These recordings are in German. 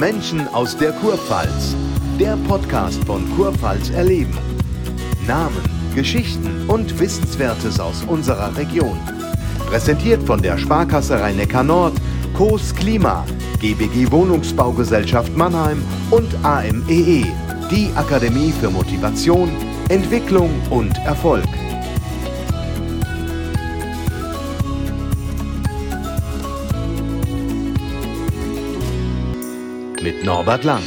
Menschen aus der Kurpfalz. Der Podcast von Kurpfalz erleben. Namen, Geschichten und Wissenswertes aus unserer Region. Präsentiert von der Sparkasse Rhein-Neckar-Nord, CoS Klima, GBG Wohnungsbaugesellschaft Mannheim und AMEE, die Akademie für Motivation, Entwicklung und Erfolg. Mit Norbert Lang.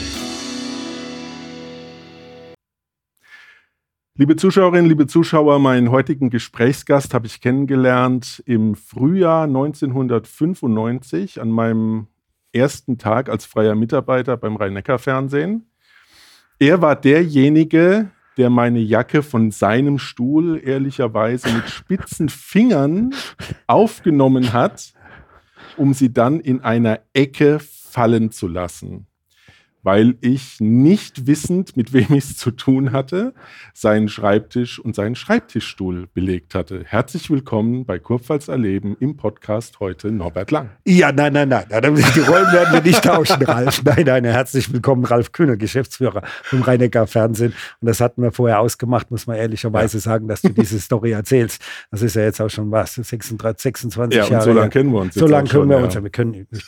Liebe Zuschauerinnen, liebe Zuschauer, meinen heutigen Gesprächsgast habe ich kennengelernt im Frühjahr 1995 an meinem ersten Tag als freier Mitarbeiter beim Rhein-Neckar-Fernsehen. Er war derjenige, der meine Jacke von seinem Stuhl ehrlicherweise mit spitzen Fingern aufgenommen hat, um sie dann in einer Ecke fallen zu lassen, weil ich nicht wissend, mit wem ich es zu tun hatte, seinen Schreibtisch und seinen Schreibtischstuhl belegt hatte. Herzlich willkommen bei Kurpfalz erleben im Podcast heute Norbert Lang. Ja, nein. Die Rollen werden wir nicht tauschen, Ralf. Nein. Herzlich willkommen, Ralf Kühnel, Geschäftsführer vom Rhein-Neckar-Fernsehen. Und das hatten wir vorher ausgemacht, muss man ehrlicherweise sagen, dass du diese Story erzählst. Das ist ja jetzt auch schon was, 26 Jahre. Ja, und so lange kennen wir uns. So lange können wir uns. Ich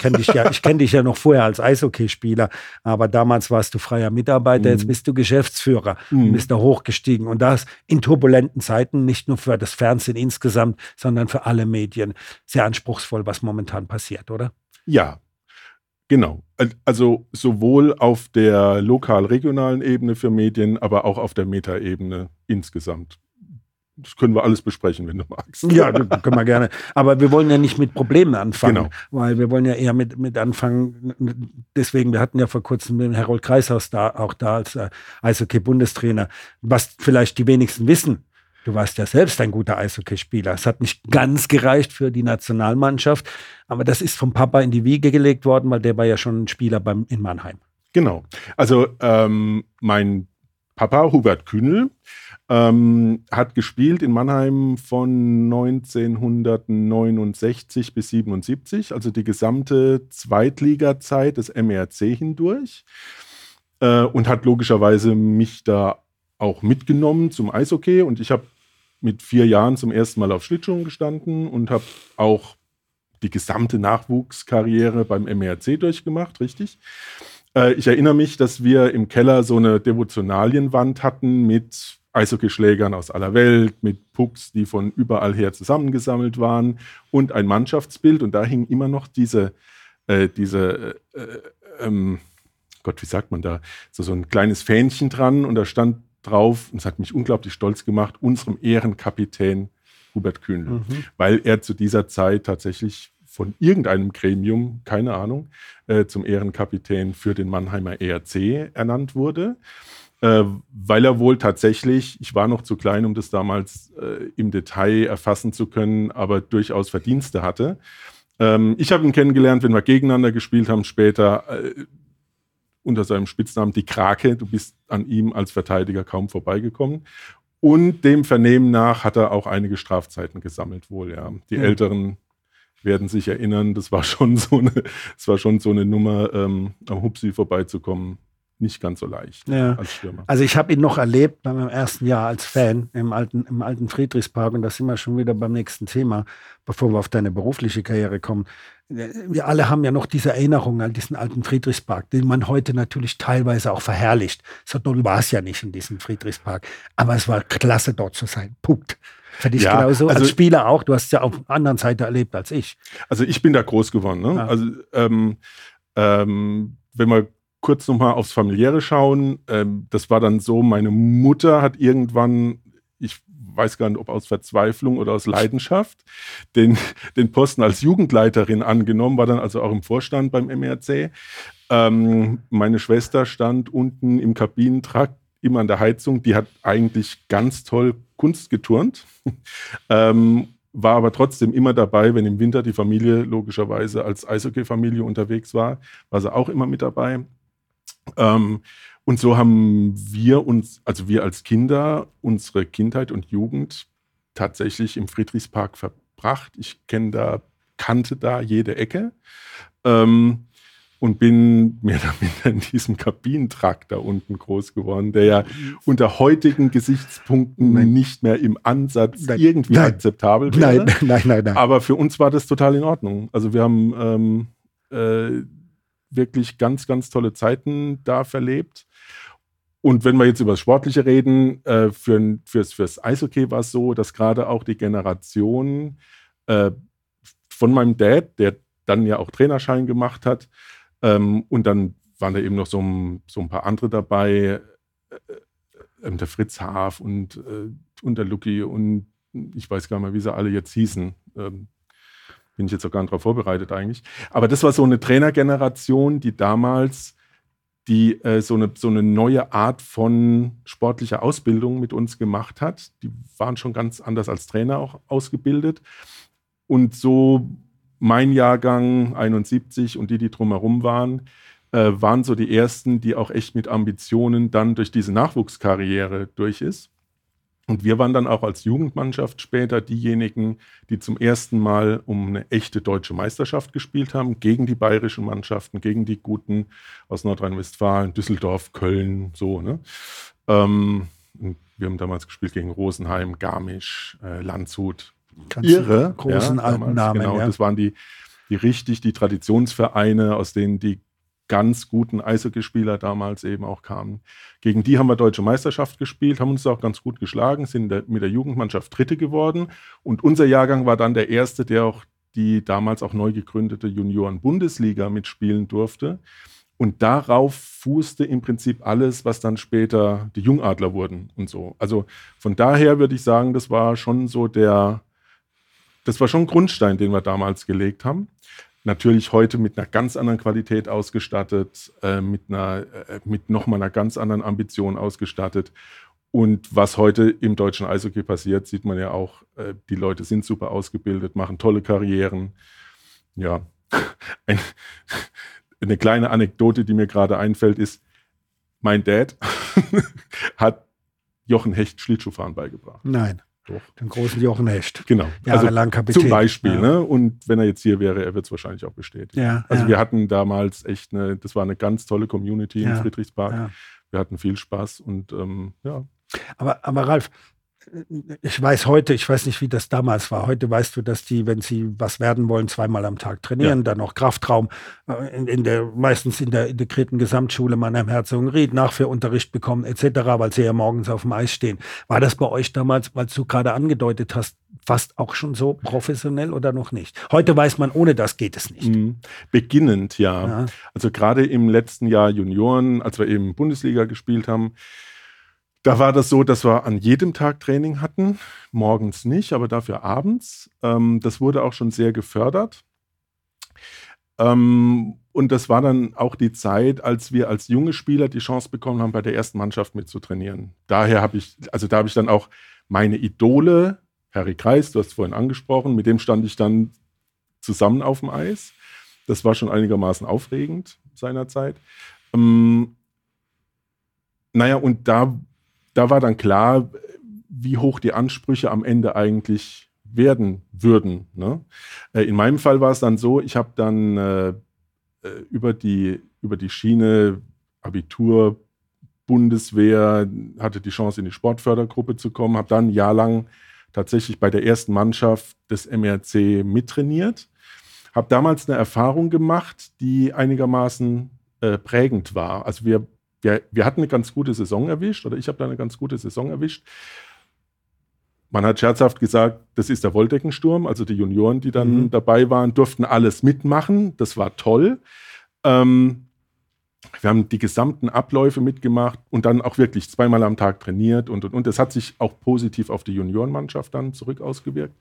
kenne dich ja noch vorher als Eishockeyspieler, aber damals warst du freier Mitarbeiter, jetzt bist du Geschäftsführer und bist da hochgestiegen. Und das in turbulenten Zeiten, nicht nur für das Fernsehen insgesamt, sondern für alle Medien. Sehr anspruchsvoll, was momentan passiert, oder? Ja, genau. Also sowohl auf der lokal-regionalen Ebene für Medien, aber auch auf der Meta-Ebene insgesamt. Das können wir alles besprechen, wenn du magst. Ja, können wir gerne. Aber wir wollen ja nicht mit Problemen anfangen, genau, weil wir wollen ja eher mit anfangen. Deswegen, wir hatten ja vor kurzem den Harry Kreis auch da als Eishockey-Bundestrainer, was vielleicht die wenigsten wissen. Du warst ja selbst ein guter Eishockeyspieler. Es hat nicht ganz gereicht für die Nationalmannschaft, aber das ist vom Papa in die Wiege gelegt worden, weil der war ja schon ein Spieler in Mannheim. Genau. Also mein Papa, Hubert Kühnel, hat gespielt in Mannheim von 1969 bis 1977, also die gesamte Zweitliga-Zeit des MERC hindurch, und hat logischerweise mich da auch mitgenommen zum Eishockey, und ich habe mit 4 Jahren zum ersten Mal auf Schlittschuhen gestanden und habe auch die gesamte Nachwuchskarriere beim MERC durchgemacht, richtig. Ich erinnere mich, dass wir im Keller so eine Devotionalienwand hatten mit Eishockeyschlägern aus aller Welt, mit Pucks, die von überall her zusammengesammelt waren, und ein Mannschaftsbild. Und da hing immer noch so ein kleines Fähnchen dran, und da stand drauf, und es hat mich unglaublich stolz gemacht, unserem Ehrenkapitän Hubert Kühnl, weil er zu dieser Zeit tatsächlich von irgendeinem Gremium, keine Ahnung, zum Ehrenkapitän für den Mannheimer ERC ernannt wurde, weil er wohl tatsächlich, ich war noch zu klein, um das damals im Detail erfassen zu können, aber durchaus Verdienste hatte. Ich habe ihn kennengelernt, wenn wir gegeneinander gespielt haben, später unter seinem Spitznamen die Krake. Du bist an ihm als Verteidiger kaum vorbeigekommen. Und dem Vernehmen nach hat er auch einige Strafzeiten gesammelt wohl, ja. Die Älteren werden sich erinnern, das war schon so eine Nummer, am Hupsi vorbeizukommen, nicht ganz so leicht, ja, als Stürmer. Also ich habe ihn noch erlebt bei meinem ersten Jahr als Fan im alten Friedrichspark, und da sind wir schon wieder beim nächsten Thema, bevor wir auf deine berufliche Karriere kommen. Wir alle haben ja noch diese Erinnerung an diesen alten Friedrichspark, den man heute natürlich teilweise auch verherrlicht. So doll war es ja nicht in diesem Friedrichspark, aber es war klasse, dort zu sein, Punkt. Für dich ja, genauso, also als Spieler auch. Du hast es ja auf der anderen Seite erlebt als ich. Also ich bin da groß geworden. Ne? Ja. Also wenn wir kurz nochmal aufs Familiäre schauen, das war dann so, meine Mutter hat irgendwann, ich weiß gar nicht, ob aus Verzweiflung oder aus Leidenschaft, den Posten als Jugendleiterin angenommen, war dann also auch im Vorstand beim MERC. Meine Schwester stand unten im Kabinentrakt immer an der Heizung. Die hat eigentlich ganz toll Kunst geturnt, war aber trotzdem immer dabei, wenn im Winter die Familie logischerweise als Eishockey-Familie unterwegs war, war sie auch immer mit dabei. Und so haben wir als Kinder, unsere Kindheit und Jugend tatsächlich im Friedrichspark verbracht. Ich kannte da jede Ecke. und bin mehr oder minder in diesem Kabinentrakt da unten groß geworden, der ja unter heutigen Gesichtspunkten nicht mehr im Ansatz irgendwie akzeptabel wäre. Nein. Aber für uns war das total in Ordnung. Also wir haben wirklich ganz, ganz tolle Zeiten da verlebt. Und wenn wir jetzt über das Sportliche reden, fürs Eishockey war es so, dass gerade auch die Generation von meinem Dad, der dann ja auch Trainerschein gemacht hat, und dann waren da eben noch so ein paar andere dabei, der Fritz Haaf und der Lucky und ich weiß gar nicht mehr, wie sie alle jetzt hießen. Bin ich jetzt auch gar nicht darauf vorbereitet eigentlich. Aber das war so eine Trainergeneration, die damals so eine neue Art von sportlicher Ausbildung mit uns gemacht hat. Die waren schon ganz anders als Trainer auch ausgebildet. Und so mein Jahrgang 71 und die drumherum waren so die ersten, die auch echt mit Ambitionen dann durch diese Nachwuchskarriere durch ist. Und wir waren dann auch als Jugendmannschaft später diejenigen, die zum ersten Mal um eine echte deutsche Meisterschaft gespielt haben, gegen die bayerischen Mannschaften, gegen die guten aus Nordrhein-Westfalen, Düsseldorf, Köln, so. Ne? Wir haben damals gespielt gegen Rosenheim, Garmisch, Landshut. Ihre großen alten Namen. Genau, ja. Das waren die Traditionsvereine, aus denen die ganz guten Eishockeyspieler damals eben auch kamen. Gegen die haben wir Deutsche Meisterschaft gespielt, haben uns auch ganz gut geschlagen, sind mit der Jugendmannschaft Dritte geworden. Und unser Jahrgang war dann der erste, der auch die damals auch neu gegründete Junioren-Bundesliga mitspielen durfte. Und darauf fußte im Prinzip alles, was dann später die Jungadler wurden und so. Also von daher würde ich sagen, das war schon ein Grundstein, den wir damals gelegt haben. Natürlich heute mit einer ganz anderen Qualität ausgestattet, mit nochmal einer ganz anderen Ambition ausgestattet. Und was heute im deutschen Eishockey passiert, sieht man ja auch, die Leute sind super ausgebildet, machen tolle Karrieren. Ja, eine kleine Anekdote, die mir gerade einfällt, ist, mein Dad hat Jochen Hecht Schlittschuhfahren beigebracht. Nein. Doch. Den großen Jochen Hecht. Genau. Jahrelang Kapitän. Zum Beispiel. Ja. Ne? Und wenn er jetzt hier wäre, er wird es wahrscheinlich auch bestätigen. Ja, also wir hatten damals echt das war eine ganz tolle Community in Friedrichspark. Ja. Wir hatten viel Spaß und Aber Ralf, ich weiß nicht, wie das damals war. Heute weißt du, dass die, wenn sie was werden wollen, zweimal am Tag trainieren, dann auch Kraftraum meistens in der integrierten Gesamtschule Mannheim-Herzogenried Nachführunterricht bekommen etc., weil sie ja morgens auf dem Eis stehen. War das bei euch damals, weil du gerade angedeutet hast, fast auch schon so professionell oder noch nicht? Heute weiß man, ohne das geht es nicht. Beginnend, ja. Also gerade im letzten Jahr Junioren, als wir eben Bundesliga gespielt haben, da war das so, dass wir an jedem Tag Training hatten, morgens nicht, aber dafür abends. Das wurde auch schon sehr gefördert. Und das war dann auch die Zeit, als wir als junge Spieler die Chance bekommen haben, bei der ersten Mannschaft mitzutrainieren. Da habe ich dann auch meine Idole, Harry Kreis, du hast es vorhin angesprochen, mit dem stand ich dann zusammen auf dem Eis. Das war schon einigermaßen aufregend seinerzeit. Und da war dann klar, wie hoch die Ansprüche am Ende eigentlich werden würden. Ne? In meinem Fall war es dann so, ich habe dann über die Schiene Abitur, Bundeswehr, hatte die Chance, in die Sportfördergruppe zu kommen, habe dann ein Jahr lang tatsächlich bei der ersten Mannschaft des MERC mittrainiert, habe damals eine Erfahrung gemacht, die einigermaßen prägend war. Also wir hatten eine ganz gute Saison erwischt, oder ich habe da eine ganz gute Saison erwischt. Man hat scherzhaft gesagt, das ist der Wolldeckensturm. Also die Junioren, die dann dabei waren, durften alles mitmachen. Das war toll. Wir haben die gesamten Abläufe mitgemacht und dann auch wirklich zweimal am Tag trainiert und. Das hat sich auch positiv auf die Juniorenmannschaft dann zurück ausgewirkt.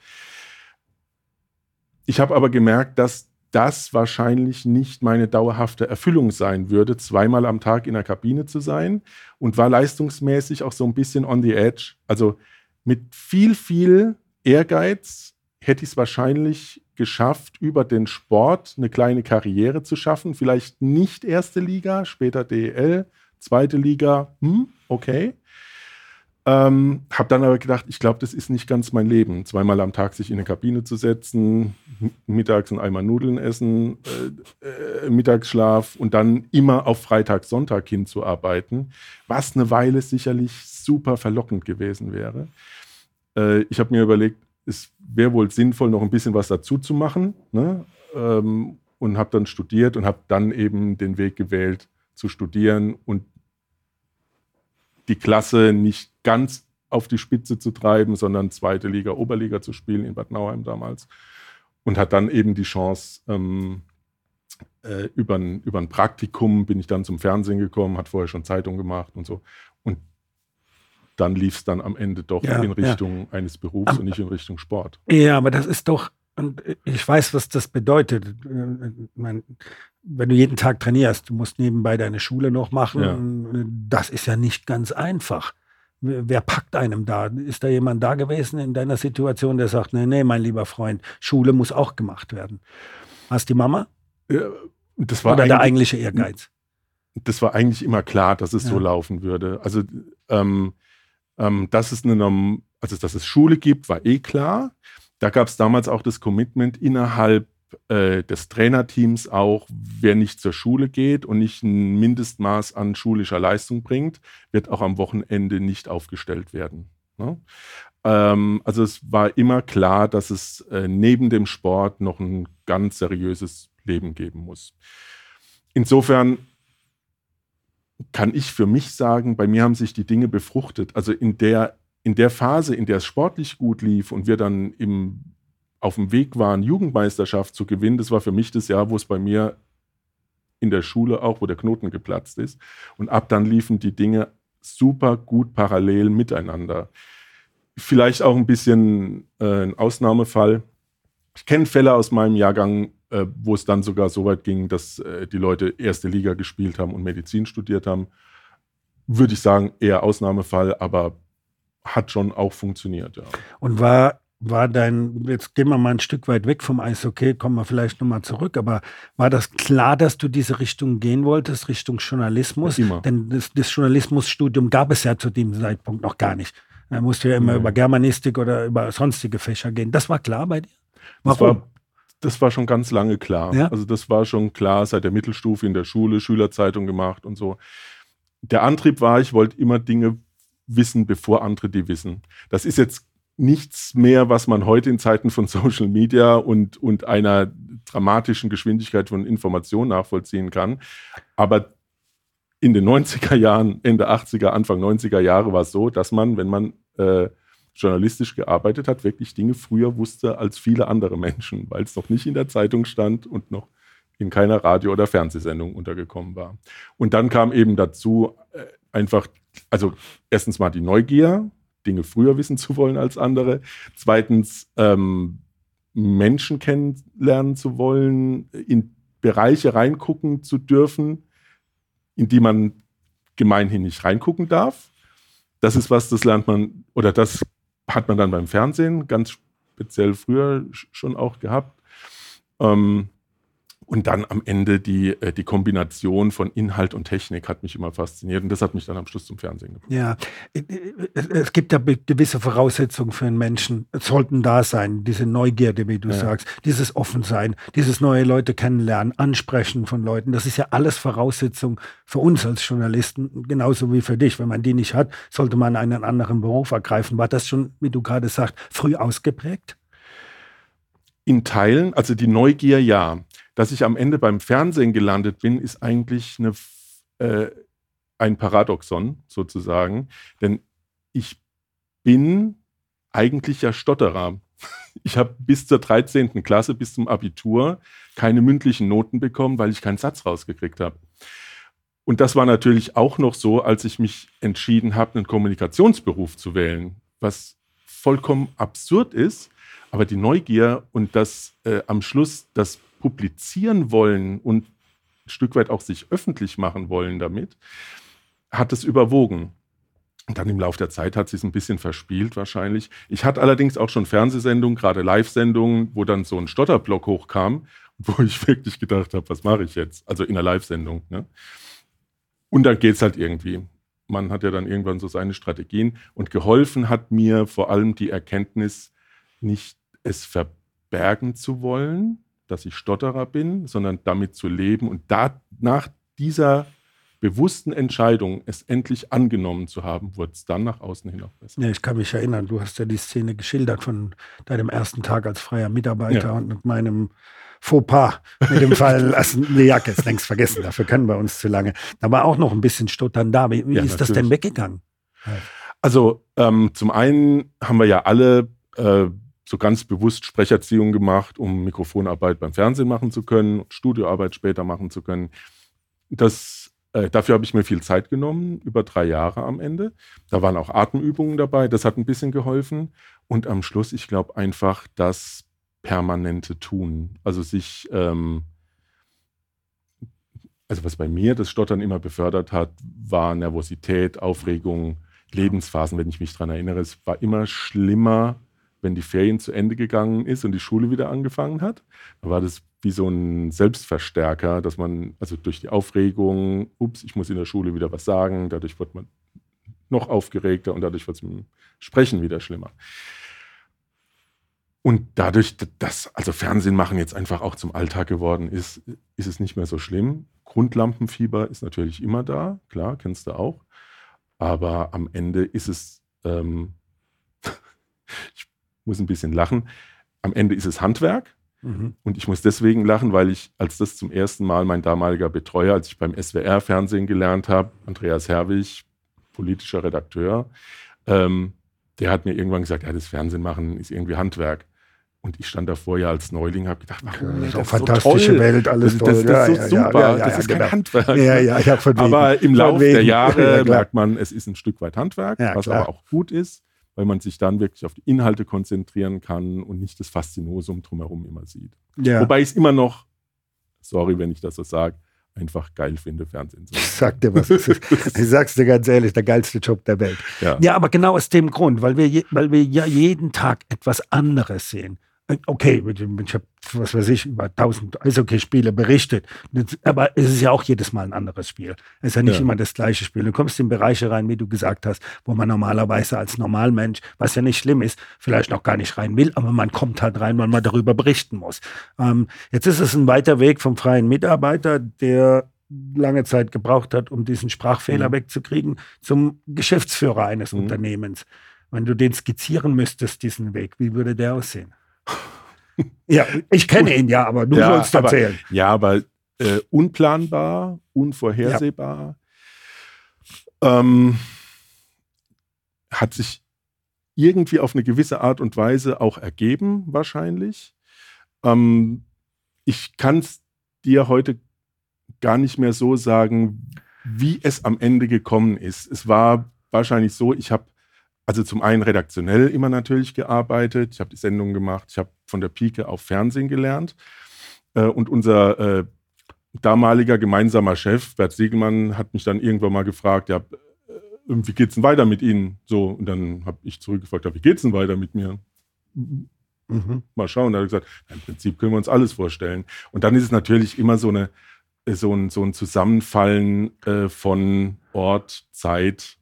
Ich habe aber gemerkt, dass das wahrscheinlich nicht meine dauerhafte Erfüllung sein würde, zweimal am Tag in der Kabine zu sein, und war leistungsmäßig auch so ein bisschen on the edge. Also mit viel, viel Ehrgeiz hätte ich es wahrscheinlich geschafft, über den Sport eine kleine Karriere zu schaffen. Vielleicht nicht erste Liga, später DEL, zweite Liga, okay. Habe dann aber gedacht, ich glaube, das ist nicht ganz mein Leben. Zweimal am Tag sich in eine Kabine zu setzen, mittags einen Eimer Nudeln essen, Mittagsschlaf und dann immer auf Freitag, Sonntag hinzuarbeiten, was eine Weile sicherlich super verlockend gewesen wäre. Ich habe mir überlegt, es wäre wohl sinnvoll, noch ein bisschen was dazu zu machen, ne? Und habe dann studiert und habe dann eben den Weg gewählt, zu studieren und die Klasse nicht ganz auf die Spitze zu treiben, sondern zweite Liga, Oberliga zu spielen in Bad Nauheim damals. Und hat dann eben die Chance, über ein Praktikum bin ich dann zum Fernsehen gekommen, hat vorher schon Zeitung gemacht und so. Und dann lief es dann am Ende doch in Richtung eines Berufs und nicht in Richtung Sport. Ja, aber das ist doch, und ich weiß, was das bedeutet. Ich meine, wenn du jeden Tag trainierst, du musst nebenbei deine Schule noch machen. Ja. Das ist ja nicht ganz einfach. Wer packt einem da? Ist da jemand da gewesen in deiner Situation, der sagt, nee, mein lieber Freund, Schule muss auch gemacht werden. Hast die Mama? Ja, das war oder der eigentliche Ehrgeiz? Das war eigentlich immer klar, dass es so laufen würde. Also, dass es Schule gibt, war eh klar. Da gab es damals auch das Commitment innerhalb des Trainerteams auch, wer nicht zur Schule geht und nicht ein Mindestmaß an schulischer Leistung bringt, wird auch am Wochenende nicht aufgestellt werden. Ne? Also es war immer klar, dass es neben dem Sport noch ein ganz seriöses Leben geben muss. Insofern kann ich für mich sagen, bei mir haben sich die Dinge befruchtet. Also in der Phase, in der es sportlich gut lief und wir dann auf dem Weg waren, Jugendmeisterschaft zu gewinnen, das war für mich das Jahr, wo es bei mir in der Schule auch, wo der Knoten geplatzt ist. Und ab dann liefen die Dinge super gut parallel miteinander. Vielleicht auch ein bisschen ein Ausnahmefall. Ich kenne Fälle aus meinem Jahrgang, wo es dann sogar so weit ging, dass die Leute erste Liga gespielt haben und Medizin studiert haben. Würde ich sagen, eher Ausnahmefall, aber hat schon auch funktioniert. Ja. Und war dein, jetzt gehen wir mal ein Stück weit weg vom Eishockey, kommen wir vielleicht nochmal zurück, aber war das klar, dass du diese Richtung gehen wolltest, Richtung Journalismus? Ja, immer. Denn das Journalismusstudium gab es ja zu dem Zeitpunkt noch gar nicht. Da musst du ja immer über Germanistik oder über sonstige Fächer gehen. Das war klar bei dir? Warum? Das war schon ganz lange klar. Ja? Also das war schon klar, seit der Mittelstufe in der Schule, Schülerzeitung gemacht und so. Der Antrieb war, ich wollte immer Dinge wissen, bevor andere die wissen. Das ist jetzt nichts mehr, was man heute in Zeiten von Social Media und einer dramatischen Geschwindigkeit von Informationen nachvollziehen kann. Aber in den 90er Jahren, Ende 80er, Anfang 90er Jahre war es so, dass man, wenn man journalistisch gearbeitet hat, wirklich Dinge früher wusste als viele andere Menschen, weil es noch nicht in der Zeitung stand und noch in keiner Radio- oder Fernsehsendung untergekommen war. Und dann kam eben dazu einfach, also erstens mal die Neugier, Dinge früher wissen zu wollen als andere. Zweitens, Menschen kennenlernen zu wollen, in Bereiche reingucken zu dürfen, in die man gemeinhin nicht reingucken darf. Das ist was, das lernt man, oder das hat man dann beim Fernsehen ganz speziell früher schon auch gehabt. Und dann am Ende die Kombination von Inhalt und Technik hat mich immer fasziniert. Und das hat mich dann am Schluss zum Fernsehen gebracht. Ja, es gibt ja gewisse Voraussetzungen für einen Menschen. Es sollten da sein, diese Neugierde, wie du sagst, dieses Offensein, dieses neue Leute kennenlernen, Ansprechen von Leuten. Das ist ja alles Voraussetzung für uns als Journalisten, genauso wie für dich. Wenn man die nicht hat, sollte man einen anderen Beruf ergreifen. War das schon, wie du gerade sagst, früh ausgeprägt? In Teilen, also die Neugier, ja. Dass ich am Ende beim Fernsehen gelandet bin, ist eigentlich ein Paradoxon sozusagen. Denn ich bin eigentlich ja Stotterer. Ich habe bis zur 13. Klasse, bis zum Abitur keine mündlichen Noten bekommen, weil ich keinen Satz rausgekriegt habe. Und das war natürlich auch noch so, als ich mich entschieden habe, einen Kommunikationsberuf zu wählen, was vollkommen absurd ist. Aber die Neugier und das am Schluss das publizieren wollen und ein Stück weit auch sich öffentlich machen wollen damit, hat es überwogen. Und dann im Laufe der Zeit hat sie es ein bisschen verspielt wahrscheinlich. Ich hatte allerdings auch schon Fernsehsendungen, gerade Live-Sendungen, wo dann so ein Stotterblock hochkam, wo ich wirklich gedacht habe, was mache ich jetzt? Also in einer Live-Sendung. Ne? Und dann geht es halt irgendwie. man hat ja dann irgendwann so seine Strategien. Und geholfen hat mir vor allem die Erkenntnis, nicht es verbergen zu wollen, dass ich Stotterer bin, sondern damit zu leben und nach dieser bewussten Entscheidung, es endlich angenommen zu haben, wurde es dann nach außen hin auch besser. Ja, ich kann mich erinnern, du hast ja die Szene geschildert von deinem ersten Tag als freier Mitarbeiter und mit meinem Fauxpas mit dem Fallen lassen. Die Jacke ist längst vergessen, dafür können wir uns zu lange. Da war auch noch ein bisschen Stottern da. Wie ist das denn weggegangen? Also zum einen haben wir ja alle so ganz bewusst Sprecherziehung gemacht, um Mikrofonarbeit beim Fernsehen machen zu können, und Studioarbeit später machen zu können. Dafür habe ich mir viel Zeit genommen, über 3 Jahre am Ende. Da waren auch Atemübungen dabei, das hat ein bisschen geholfen. Und am Schluss, ich glaube einfach, das permanente Tun. Also sich, was bei mir das Stottern immer befördert hat, war Nervosität, Aufregung, Lebensphasen, wenn ich mich daran erinnere. Es war immer schlimmer, wenn die Ferien zu Ende gegangen ist und die Schule wieder angefangen hat. Da war das wie so ein Selbstverstärker, dass man also durch die Aufregung, ich muss in der Schule wieder was sagen, dadurch wird man noch aufgeregter und dadurch wird es mit dem Sprechen wieder schlimmer. Und dadurch, dass also Fernsehen machen jetzt einfach auch zum Alltag geworden ist, ist es nicht mehr so schlimm. Grundlampenfieber ist natürlich immer da, klar, kennst du auch. Aber am Ende ist es, ich muss ein bisschen lachen, am Ende ist es Handwerk. Und ich muss deswegen lachen, weil ich, als das zum ersten Mal mein damaliger Betreuer, als ich beim SWR Fernsehen gelernt habe, Andreas Herwig, politischer Redakteur, der hat mir irgendwann gesagt, ja, das Fernsehen machen ist irgendwie Handwerk. Und ich stand davor ja als Neuling, habe gedacht, warum das ist eine fantastische so Welt, alles toll. Das ist so super, das ist kein Handwerk. Aber im Laufe der Jahre merkt man, es ist ein Stück weit Handwerk, was aber auch gut ist, weil man sich dann wirklich auf die Inhalte konzentrieren kann und nicht das Faszinosum drumherum immer sieht. Ja. Wobei ich es immer noch, sorry, wenn ich das so sage, einfach geil finde, Fernsehen zu machen. Sag dir was. Ich sag's dir ganz ehrlich, der geilste Job der Welt. Ja, aber genau aus dem Grund, weil wir ja jeden Tag etwas anderes sehen. Okay, ich habe, was weiß ich, über 1000 Eishockeyspiele berichtet. Aber es ist ja auch jedes Mal ein anderes Spiel. Es ist ja nicht immer das gleiche Spiel. Du kommst in Bereiche rein, wie du gesagt hast, wo man normalerweise als Normalmensch, was ja nicht schlimm ist, vielleicht noch gar nicht rein will, aber man kommt halt rein, weil man darüber berichten muss. Jetzt ist es ein weiter Weg vom freien Mitarbeiter, der lange Zeit gebraucht hat, um diesen Sprachfehler wegzukriegen, zum Geschäftsführer eines Unternehmens. Wenn du den skizzieren müsstest, diesen Weg, wie würde der aussehen? Ja, ich kenne ihn ja, aber du sollst erzählen. Ja, aber unplanbar, unvorhersehbar. Hat sich irgendwie auf eine gewisse Art und Weise auch ergeben, wahrscheinlich. Ich kann es dir heute gar nicht mehr so sagen, wie es am Ende gekommen ist. Es war wahrscheinlich so, ich habe also zum einen redaktionell immer natürlich gearbeitet, ich habe die Sendung gemacht, ich habe von der Pike auf Fernsehen gelernt und unser damaliger gemeinsamer Chef, Bert Segelmann, hat mich dann irgendwann mal gefragt, ja, wie geht's denn weiter mit Ihnen? So, und dann habe ich zurückgefragt, wie geht's denn weiter mit mir? Mal schauen, da hat er gesagt, im Prinzip können wir uns alles vorstellen. Und dann ist es natürlich immer so ein Zusammenfallen von Ort, Zeit,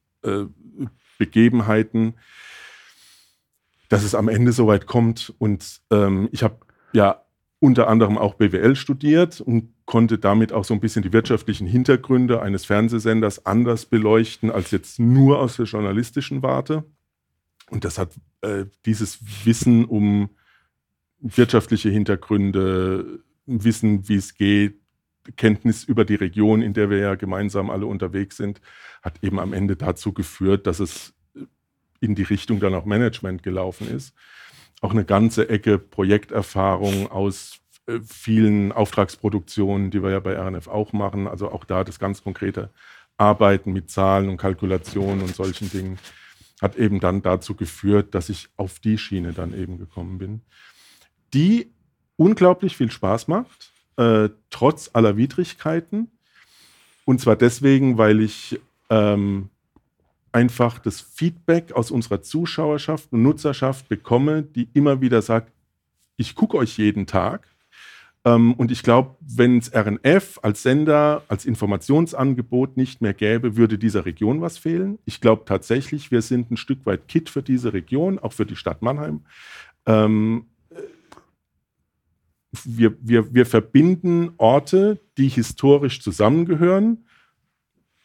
Begebenheiten, dass es am Ende so weit kommt. Und ich habe ja unter anderem auch BWL studiert und konnte damit auch so ein bisschen die wirtschaftlichen Hintergründe eines Fernsehsenders anders beleuchten, als jetzt nur aus der journalistischen Warte. Und das hat dieses Wissen um wirtschaftliche Hintergründe, Wissen, wie es geht, Kenntnis über die Region, in der wir ja gemeinsam alle unterwegs sind, hat eben am Ende dazu geführt, dass es in die Richtung dann auch Management gelaufen ist. Auch eine ganze Ecke Projekterfahrung aus vielen Auftragsproduktionen, die wir ja bei RNF auch machen. Also auch da das ganz konkrete Arbeiten mit Zahlen und Kalkulationen und solchen Dingen hat eben dann dazu geführt, dass ich auf die Schiene dann eben gekommen bin, die unglaublich viel Spaß macht. Trotz aller Widrigkeiten. Und zwar deswegen, weil ich einfach das Feedback aus unserer Zuschauerschaft und Nutzerschaft bekomme, die immer wieder sagt, ich gucke euch jeden Tag. Und ich glaube, wenn es RNF als Sender, als Informationsangebot nicht mehr gäbe, würde dieser Region was fehlen. Ich glaube tatsächlich, wir sind ein Stück weit Kitt für diese Region, auch für die Stadt Mannheim. Wir verbinden Orte, die historisch zusammengehören.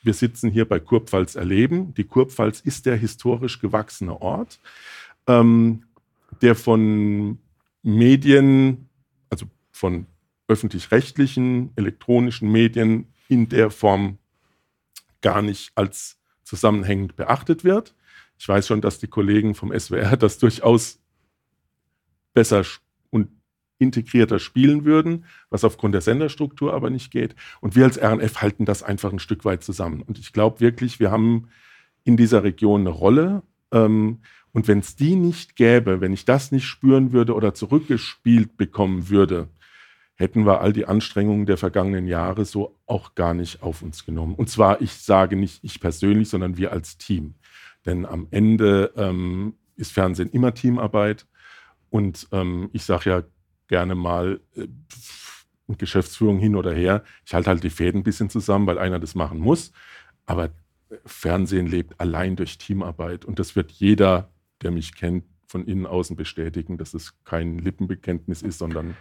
Wir sitzen hier bei Kurpfalz erleben. Die Kurpfalz ist der historisch gewachsene Ort, der von Medien, also von öffentlich-rechtlichen, elektronischen Medien in der Form gar nicht als zusammenhängend beachtet wird. Ich weiß schon, dass die Kollegen vom SWR das durchaus besser und integrierter spielen würden, was aufgrund der Senderstruktur aber nicht geht. Und wir als RNF halten das einfach ein Stück weit zusammen. Und ich glaube wirklich, wir haben in dieser Region eine Rolle. Und wenn es die nicht gäbe, wenn ich das nicht spüren würde oder zurückgespielt bekommen würde, hätten wir all die Anstrengungen der vergangenen Jahre so auch gar nicht auf uns genommen. Und zwar, ich sage nicht ich persönlich, sondern wir als Team. Denn am Ende ist Fernsehen immer Teamarbeit. Und ich sage ja gerne mal, Geschäftsführung hin oder her, ich halte halt die Fäden ein bisschen zusammen, weil einer das machen muss. Aber Fernsehen lebt allein durch Teamarbeit. Und das wird jeder, der mich kennt, von innen außen bestätigen, dass es kein Lippenbekenntnis ist, sondern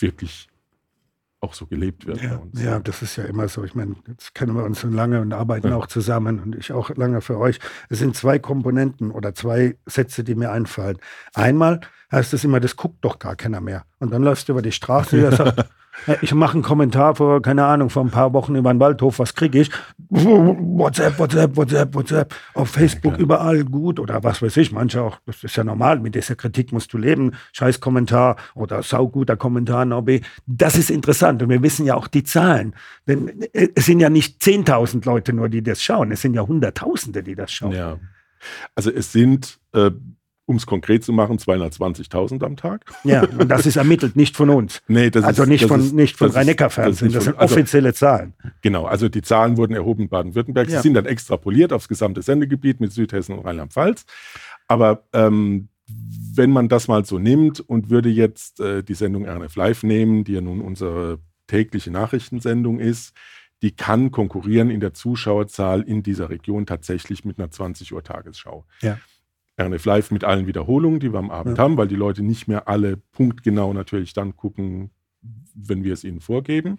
wirklich auch so gelebt wird. Ja, bei uns. Ja, das ist ja immer so. Ich meine, jetzt kennen wir uns schon lange und arbeiten auch zusammen und ich auch lange für euch. Es sind zwei Komponenten oder zwei Sätze, die mir einfallen. Einmal heißt es immer, das guckt doch gar keiner mehr. Und dann läufst du über die Straße und sagst, ich mache einen Kommentar vor, keine Ahnung, vor ein paar Wochen über den Waldhof, was kriege ich? WhatsApp, auf Facebook überall gut oder was weiß ich, manche auch, das ist ja normal, mit dieser Kritik musst du leben, scheiß Kommentar oder sauguter Kommentar, Nobby. Das ist interessant und wir wissen ja auch die Zahlen, denn es sind ja nicht 10.000 Leute nur, die das schauen, es sind ja Hunderttausende, die das schauen. Ja. Also es sind... um es konkret zu machen, 220.000 am Tag. Ja, und das ist ermittelt, nicht von uns. Nee, das also ist, nicht, das von, ist, nicht von Rhein-Neckar-Fernsehen, das sind offizielle Zahlen. Genau, also die Zahlen wurden erhoben in Baden-Württemberg. Ja. Sie sind dann extrapoliert aufs gesamte Sendegebiet mit Südhessen und Rheinland-Pfalz. Aber wenn man das mal so nimmt und würde jetzt die Sendung RNF Live nehmen, die ja nun unsere tägliche Nachrichtensendung ist, die kann konkurrieren in der Zuschauerzahl in dieser Region tatsächlich mit einer 20-Uhr-Tagesschau. Ja. RNF Live mit allen Wiederholungen, die wir am Abend haben, weil die Leute nicht mehr alle punktgenau natürlich dann gucken, wenn wir es ihnen vorgeben.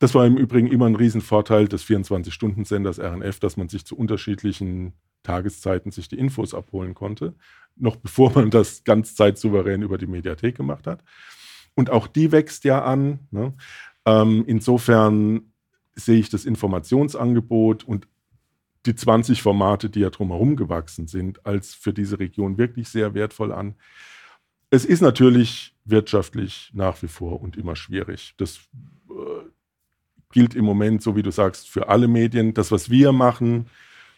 Das war im Übrigen immer ein Riesenvorteil des 24-Stunden-Senders RNF, dass man sich zu unterschiedlichen Tageszeiten sich die Infos abholen konnte, noch bevor man das ganz zeitsouverän über die Mediathek gemacht hat. Und auch die wächst ja an. Ne? Insofern sehe ich das Informationsangebot und die 20 Formate, die ja drumherum gewachsen sind, als für diese Region wirklich sehr wertvoll an. Es ist natürlich wirtschaftlich nach wie vor und immer schwierig. Das gilt im Moment, so wie du sagst, für alle Medien. Das, was wir machen,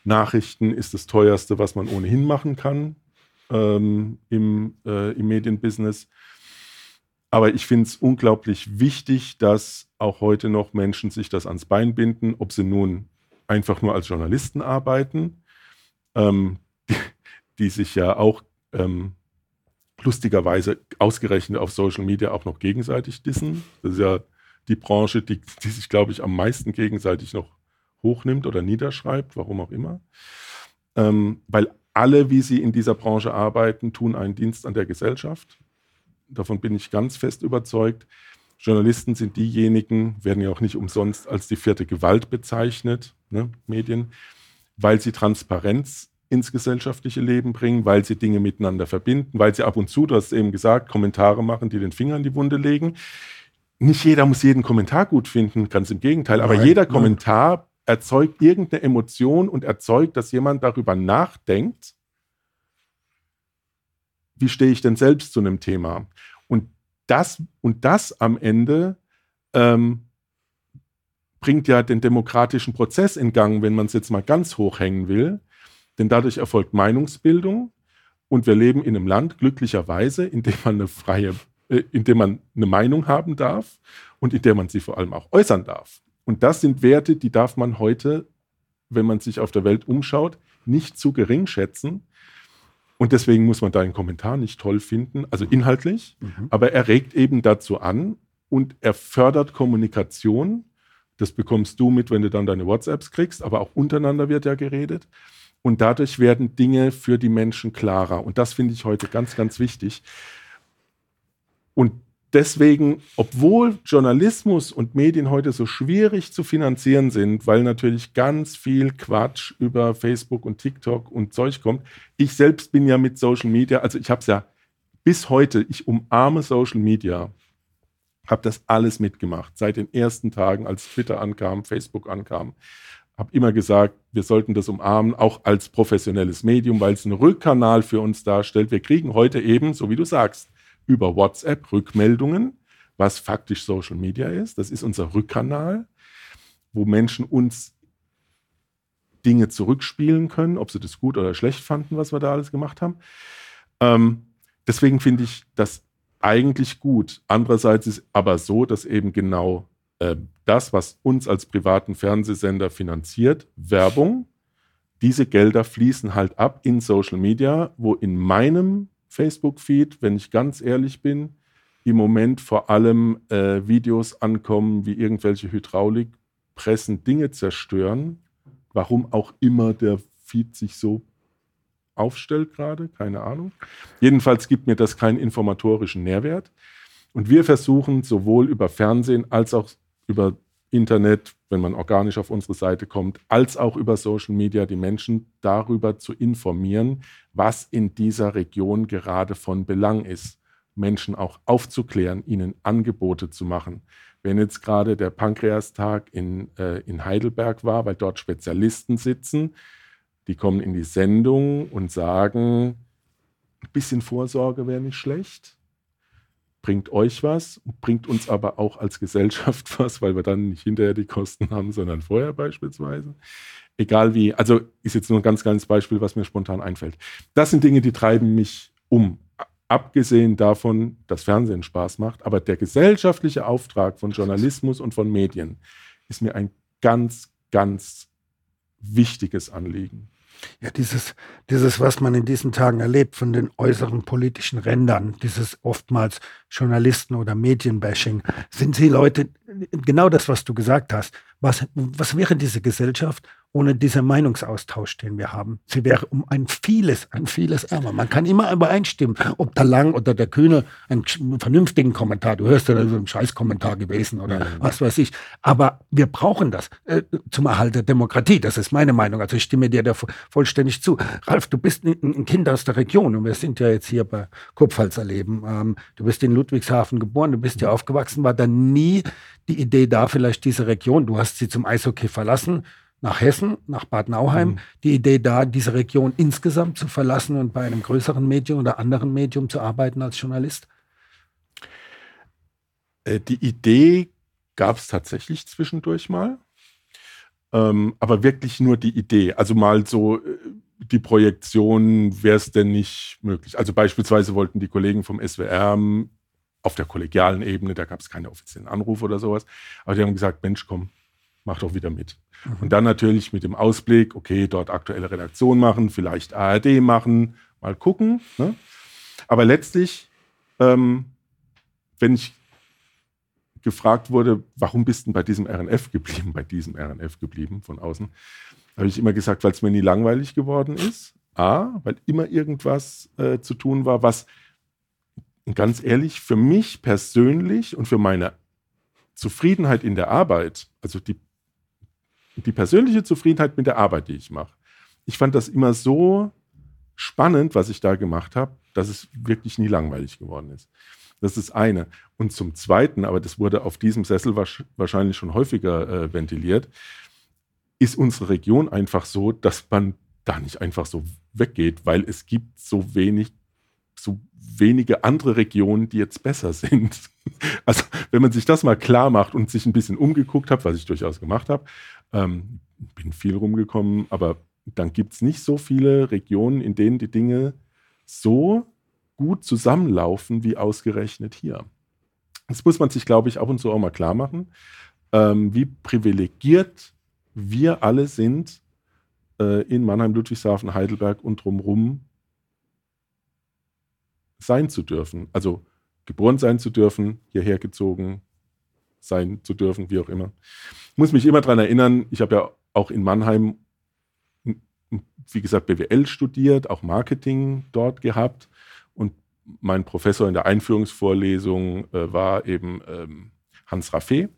Nachrichten, ist das teuerste, was man ohnehin machen kann im Medienbusiness. Aber ich finde es unglaublich wichtig, dass auch heute noch Menschen sich das ans Bein binden, ob sie nun einfach nur als Journalisten arbeiten, die sich ja auch lustigerweise ausgerechnet auf Social Media auch noch gegenseitig dissen. Das ist ja die Branche, die sich, glaube ich, am meisten gegenseitig noch hochnimmt oder niederschreibt, warum auch immer. Weil alle, wie sie in dieser Branche arbeiten, tun einen Dienst an der Gesellschaft. Davon bin ich ganz fest überzeugt. Journalisten sind diejenigen, werden ja auch nicht umsonst als die vierte Gewalt bezeichnet, ne, Medien, weil sie Transparenz ins gesellschaftliche Leben bringen, weil sie Dinge miteinander verbinden, weil sie ab und zu, du hast es eben gesagt, Kommentare machen, die den Finger in die Wunde legen. Nicht jeder muss jeden Kommentar gut finden, ganz im Gegenteil, aber jeder Kommentar erzeugt irgendeine Emotion und erzeugt, dass jemand darüber nachdenkt, wie stehe ich denn selbst zu einem Thema? Und das am Ende bringt ja den demokratischen Prozess in Gang, wenn man es jetzt mal ganz hochhängen will. Denn dadurch erfolgt Meinungsbildung und wir leben in einem Land glücklicherweise, in dem man eine Meinung haben darf und in der man sie vor allem auch äußern darf. Und das sind Werte, die darf man heute, wenn man sich auf der Welt umschaut, nicht zu gering schätzen. Und deswegen muss man deinen Kommentar nicht toll finden, also inhaltlich, aber er regt eben dazu an und er fördert Kommunikation. Das bekommst du mit, wenn du dann deine WhatsApps kriegst, aber auch untereinander wird ja geredet. Und dadurch werden Dinge für die Menschen klarer. Und das finde ich heute ganz, ganz wichtig. Und deswegen, obwohl Journalismus und Medien heute so schwierig zu finanzieren sind, weil natürlich ganz viel Quatsch über Facebook und TikTok und Zeug kommt. Ich selbst bin ja mit Social Media, also ich habe es ja bis heute, ich umarme Social Media. Habe das alles mitgemacht, seit den ersten Tagen, als Twitter ankam, Facebook ankam. Habe immer gesagt, wir sollten das umarmen, auch als professionelles Medium, weil es einen Rückkanal für uns darstellt. Wir kriegen heute eben, so wie du sagst, über WhatsApp Rückmeldungen, was faktisch Social Media ist. Das ist unser Rückkanal, wo Menschen uns Dinge zurückspielen können, ob sie das gut oder schlecht fanden, was wir da alles gemacht haben. Deswegen finde ich das eigentlich gut. Andererseits ist aber so, dass eben genau das, was uns als privaten Fernsehsender finanziert, Werbung, diese Gelder fließen halt ab in Social Media, wo in meinem Facebook-Feed, wenn ich ganz ehrlich bin, im Moment vor allem Videos ankommen, wie irgendwelche Hydraulikpressen Dinge zerstören. Warum auch immer der Feed sich so aufstellt gerade, keine Ahnung. Jedenfalls gibt mir das keinen informatorischen Nährwert. Und wir versuchen sowohl über Fernsehen als auch über Internet, wenn man organisch auf unsere Seite kommt, als auch über Social Media die Menschen darüber zu informieren, was in dieser Region gerade von Belang ist. Menschen auch aufzuklären, ihnen Angebote zu machen. Wenn jetzt gerade der Pankreastag in Heidelberg war, weil dort Spezialisten sitzen, die kommen in die Sendung und sagen, ein bisschen Vorsorge wäre nicht schlecht, bringt euch was, bringt uns aber auch als Gesellschaft was, weil wir dann nicht hinterher die Kosten haben, sondern vorher beispielsweise. Egal wie, also ist jetzt nur ein ganz kleines Beispiel, was mir spontan einfällt. Das sind Dinge, die treiben mich um. Abgesehen davon, dass Fernsehen Spaß macht, aber der gesellschaftliche Auftrag von Journalismus und von Medien ist mir ein ganz, ganz wichtiges Anliegen. Ja, dieses, was man in diesen Tagen erlebt von den äußeren politischen Rändern, dieses oftmals Journalisten- oder Medienbashing, sind die Leute, genau das, was du gesagt hast, was wäre diese Gesellschaft ohne diesen Meinungsaustausch, den wir haben? Sie wäre um ein vieles ärmer. Man kann immer übereinstimmen, ob der Lang oder der Kühne einen vernünftigen Kommentar, du hörst ja, das ist ein Scheißkommentar gewesen oder was weiß ich. Aber wir brauchen das zum Erhalt der Demokratie. Das ist meine Meinung. Also ich stimme dir da vollständig zu. Ralf, du bist ein Kind aus der Region und wir sind ja jetzt hier bei Kurpfalz erleben. Du bist in Ludwigshafen geboren, du bist hier aufgewachsen, war dann nie die Idee da, vielleicht diese Region, du hast sie zum Eishockey verlassen, nach Hessen, nach Bad Nauheim, die Idee da, diese Region insgesamt zu verlassen und bei einem größeren Medium oder anderen Medium zu arbeiten als Journalist? Die Idee gab es tatsächlich zwischendurch mal, aber wirklich nur die Idee, also mal so die Projektion, wäre es denn nicht möglich. Also beispielsweise wollten die Kollegen vom SWR auf der kollegialen Ebene, da gab es keine offiziellen Anrufe oder sowas, aber die haben gesagt, Mensch, komm, mach doch wieder mit. Und dann natürlich mit dem Ausblick, okay, dort aktuelle Redaktion machen, vielleicht ARD machen, mal gucken. Ne? Aber letztlich, wenn ich gefragt wurde, warum bist du bei diesem RNF geblieben, von außen, habe ich immer gesagt, weil es mir nie langweilig geworden ist. A, weil immer irgendwas zu tun war, was ganz ehrlich, für mich persönlich und für meine Zufriedenheit in der Arbeit, also die persönliche Zufriedenheit mit der Arbeit, die ich mache, ich fand das immer so spannend, was ich da gemacht habe, dass es wirklich nie langweilig geworden ist. Das ist eine. Und zum Zweiten, aber das wurde auf diesem Sessel wahrscheinlich schon häufiger ventiliert, ist unsere Region einfach so, dass man da nicht einfach so weggeht, weil es gibt so wenige andere Regionen, die jetzt besser sind. Also wenn man sich das mal klar macht und sich ein bisschen umgeguckt hat, was ich durchaus gemacht habe, bin viel rumgekommen, aber dann gibt es nicht so viele Regionen, in denen die Dinge so gut zusammenlaufen wie ausgerechnet hier. Das muss man sich, glaube ich, ab und zu auch mal klar machen, wie privilegiert wir alle sind in Mannheim, Ludwigshafen, Heidelberg und drumherum, sein zu dürfen. Also geboren sein zu dürfen, hierher gezogen sein zu dürfen, wie auch immer. Ich muss mich immer daran erinnern, ich habe ja auch in Mannheim, wie gesagt, BWL studiert, auch Marketing dort gehabt. Und mein Professor in der Einführungsvorlesung war eben Hans Raffee.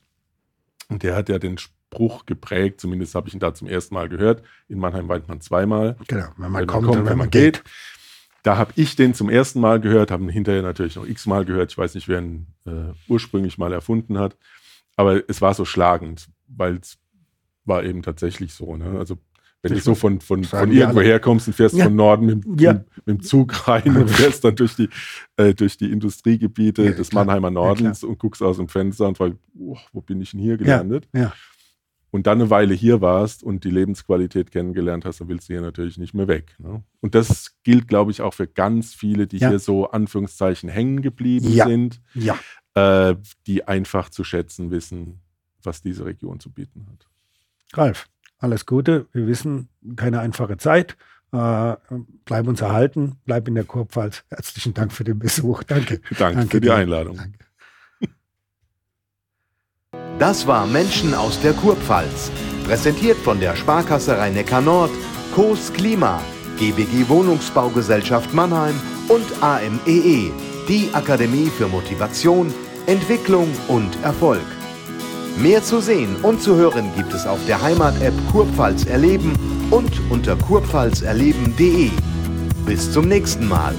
Und der hat ja den Spruch geprägt, zumindest habe ich ihn da zum ersten Mal gehört. In Mannheim weint man zweimal. Genau, wenn man kommt und wenn man geht. Da habe ich den zum ersten Mal gehört, habe ihn hinterher natürlich noch x-mal gehört. Ich weiß nicht, wer ihn ursprünglich mal erfunden hat. Aber es war so schlagend, weil es war eben tatsächlich so. Ne? Also wenn du so von irgendwo herkommst und fährst von Norden mit dem Zug rein und fährst dann durch die Industriegebiete des Mannheimer Nordens und guckst aus dem Fenster und fragst, wo bin ich denn hier gelandet? Ja. Und dann eine Weile hier warst und die Lebensqualität kennengelernt hast, dann willst du hier natürlich nicht mehr weg. Ne? Und das gilt, glaube ich, auch für ganz viele, die hier so Anführungszeichen hängen geblieben sind, die einfach zu schätzen wissen, was diese Region zu bieten hat. Ralf, alles Gute. Wir wissen, keine einfache Zeit. Bleib uns erhalten, bleib in der Kurpfalz. Herzlichen Dank für den Besuch. Danke. Danke für die Einladung. Danke. Das war Menschen aus der Kurpfalz, präsentiert von der Sparkasse Rhein-Neckar-Nord, CoS Klima, GBG Wohnungsbaugesellschaft Mannheim und AMEE, die Akademie für Motivation, Entwicklung und Erfolg. Mehr zu sehen und zu hören gibt es auf der Heimat-App Kurpfalz erleben und unter kurpfalzerleben.de. Bis zum nächsten Mal.